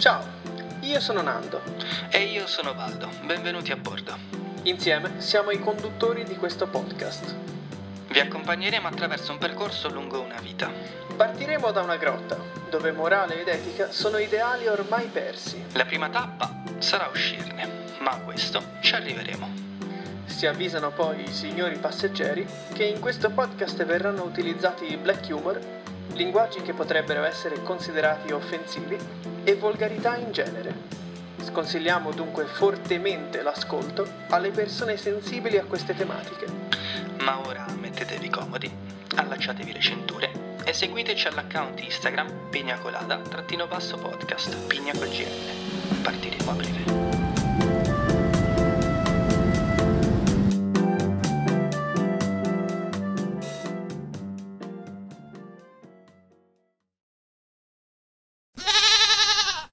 Ciao, io sono Nando. E io sono Valdo, benvenuti a bordo. Insieme siamo i conduttori di questo podcast. Vi accompagneremo attraverso un percorso lungo una vita. Partiremo da una grotta, dove morale ed etica sono ideali ormai persi. La prima tappa sarà uscirne, ma a questo ci arriveremo. Si avvisano poi i signori passeggeri che in questo podcast verranno utilizzati black humor, linguaggi che potrebbero essere considerati offensivi e volgarità in genere. Sconsigliamo dunque fortemente l'ascolto alle persone sensibili a queste tematiche. Ma ora mettetevi comodi, allacciatevi le cinture e seguiteci all'account Instagram pignacolada_podcast. Pigna col GN. Partiremo a breve.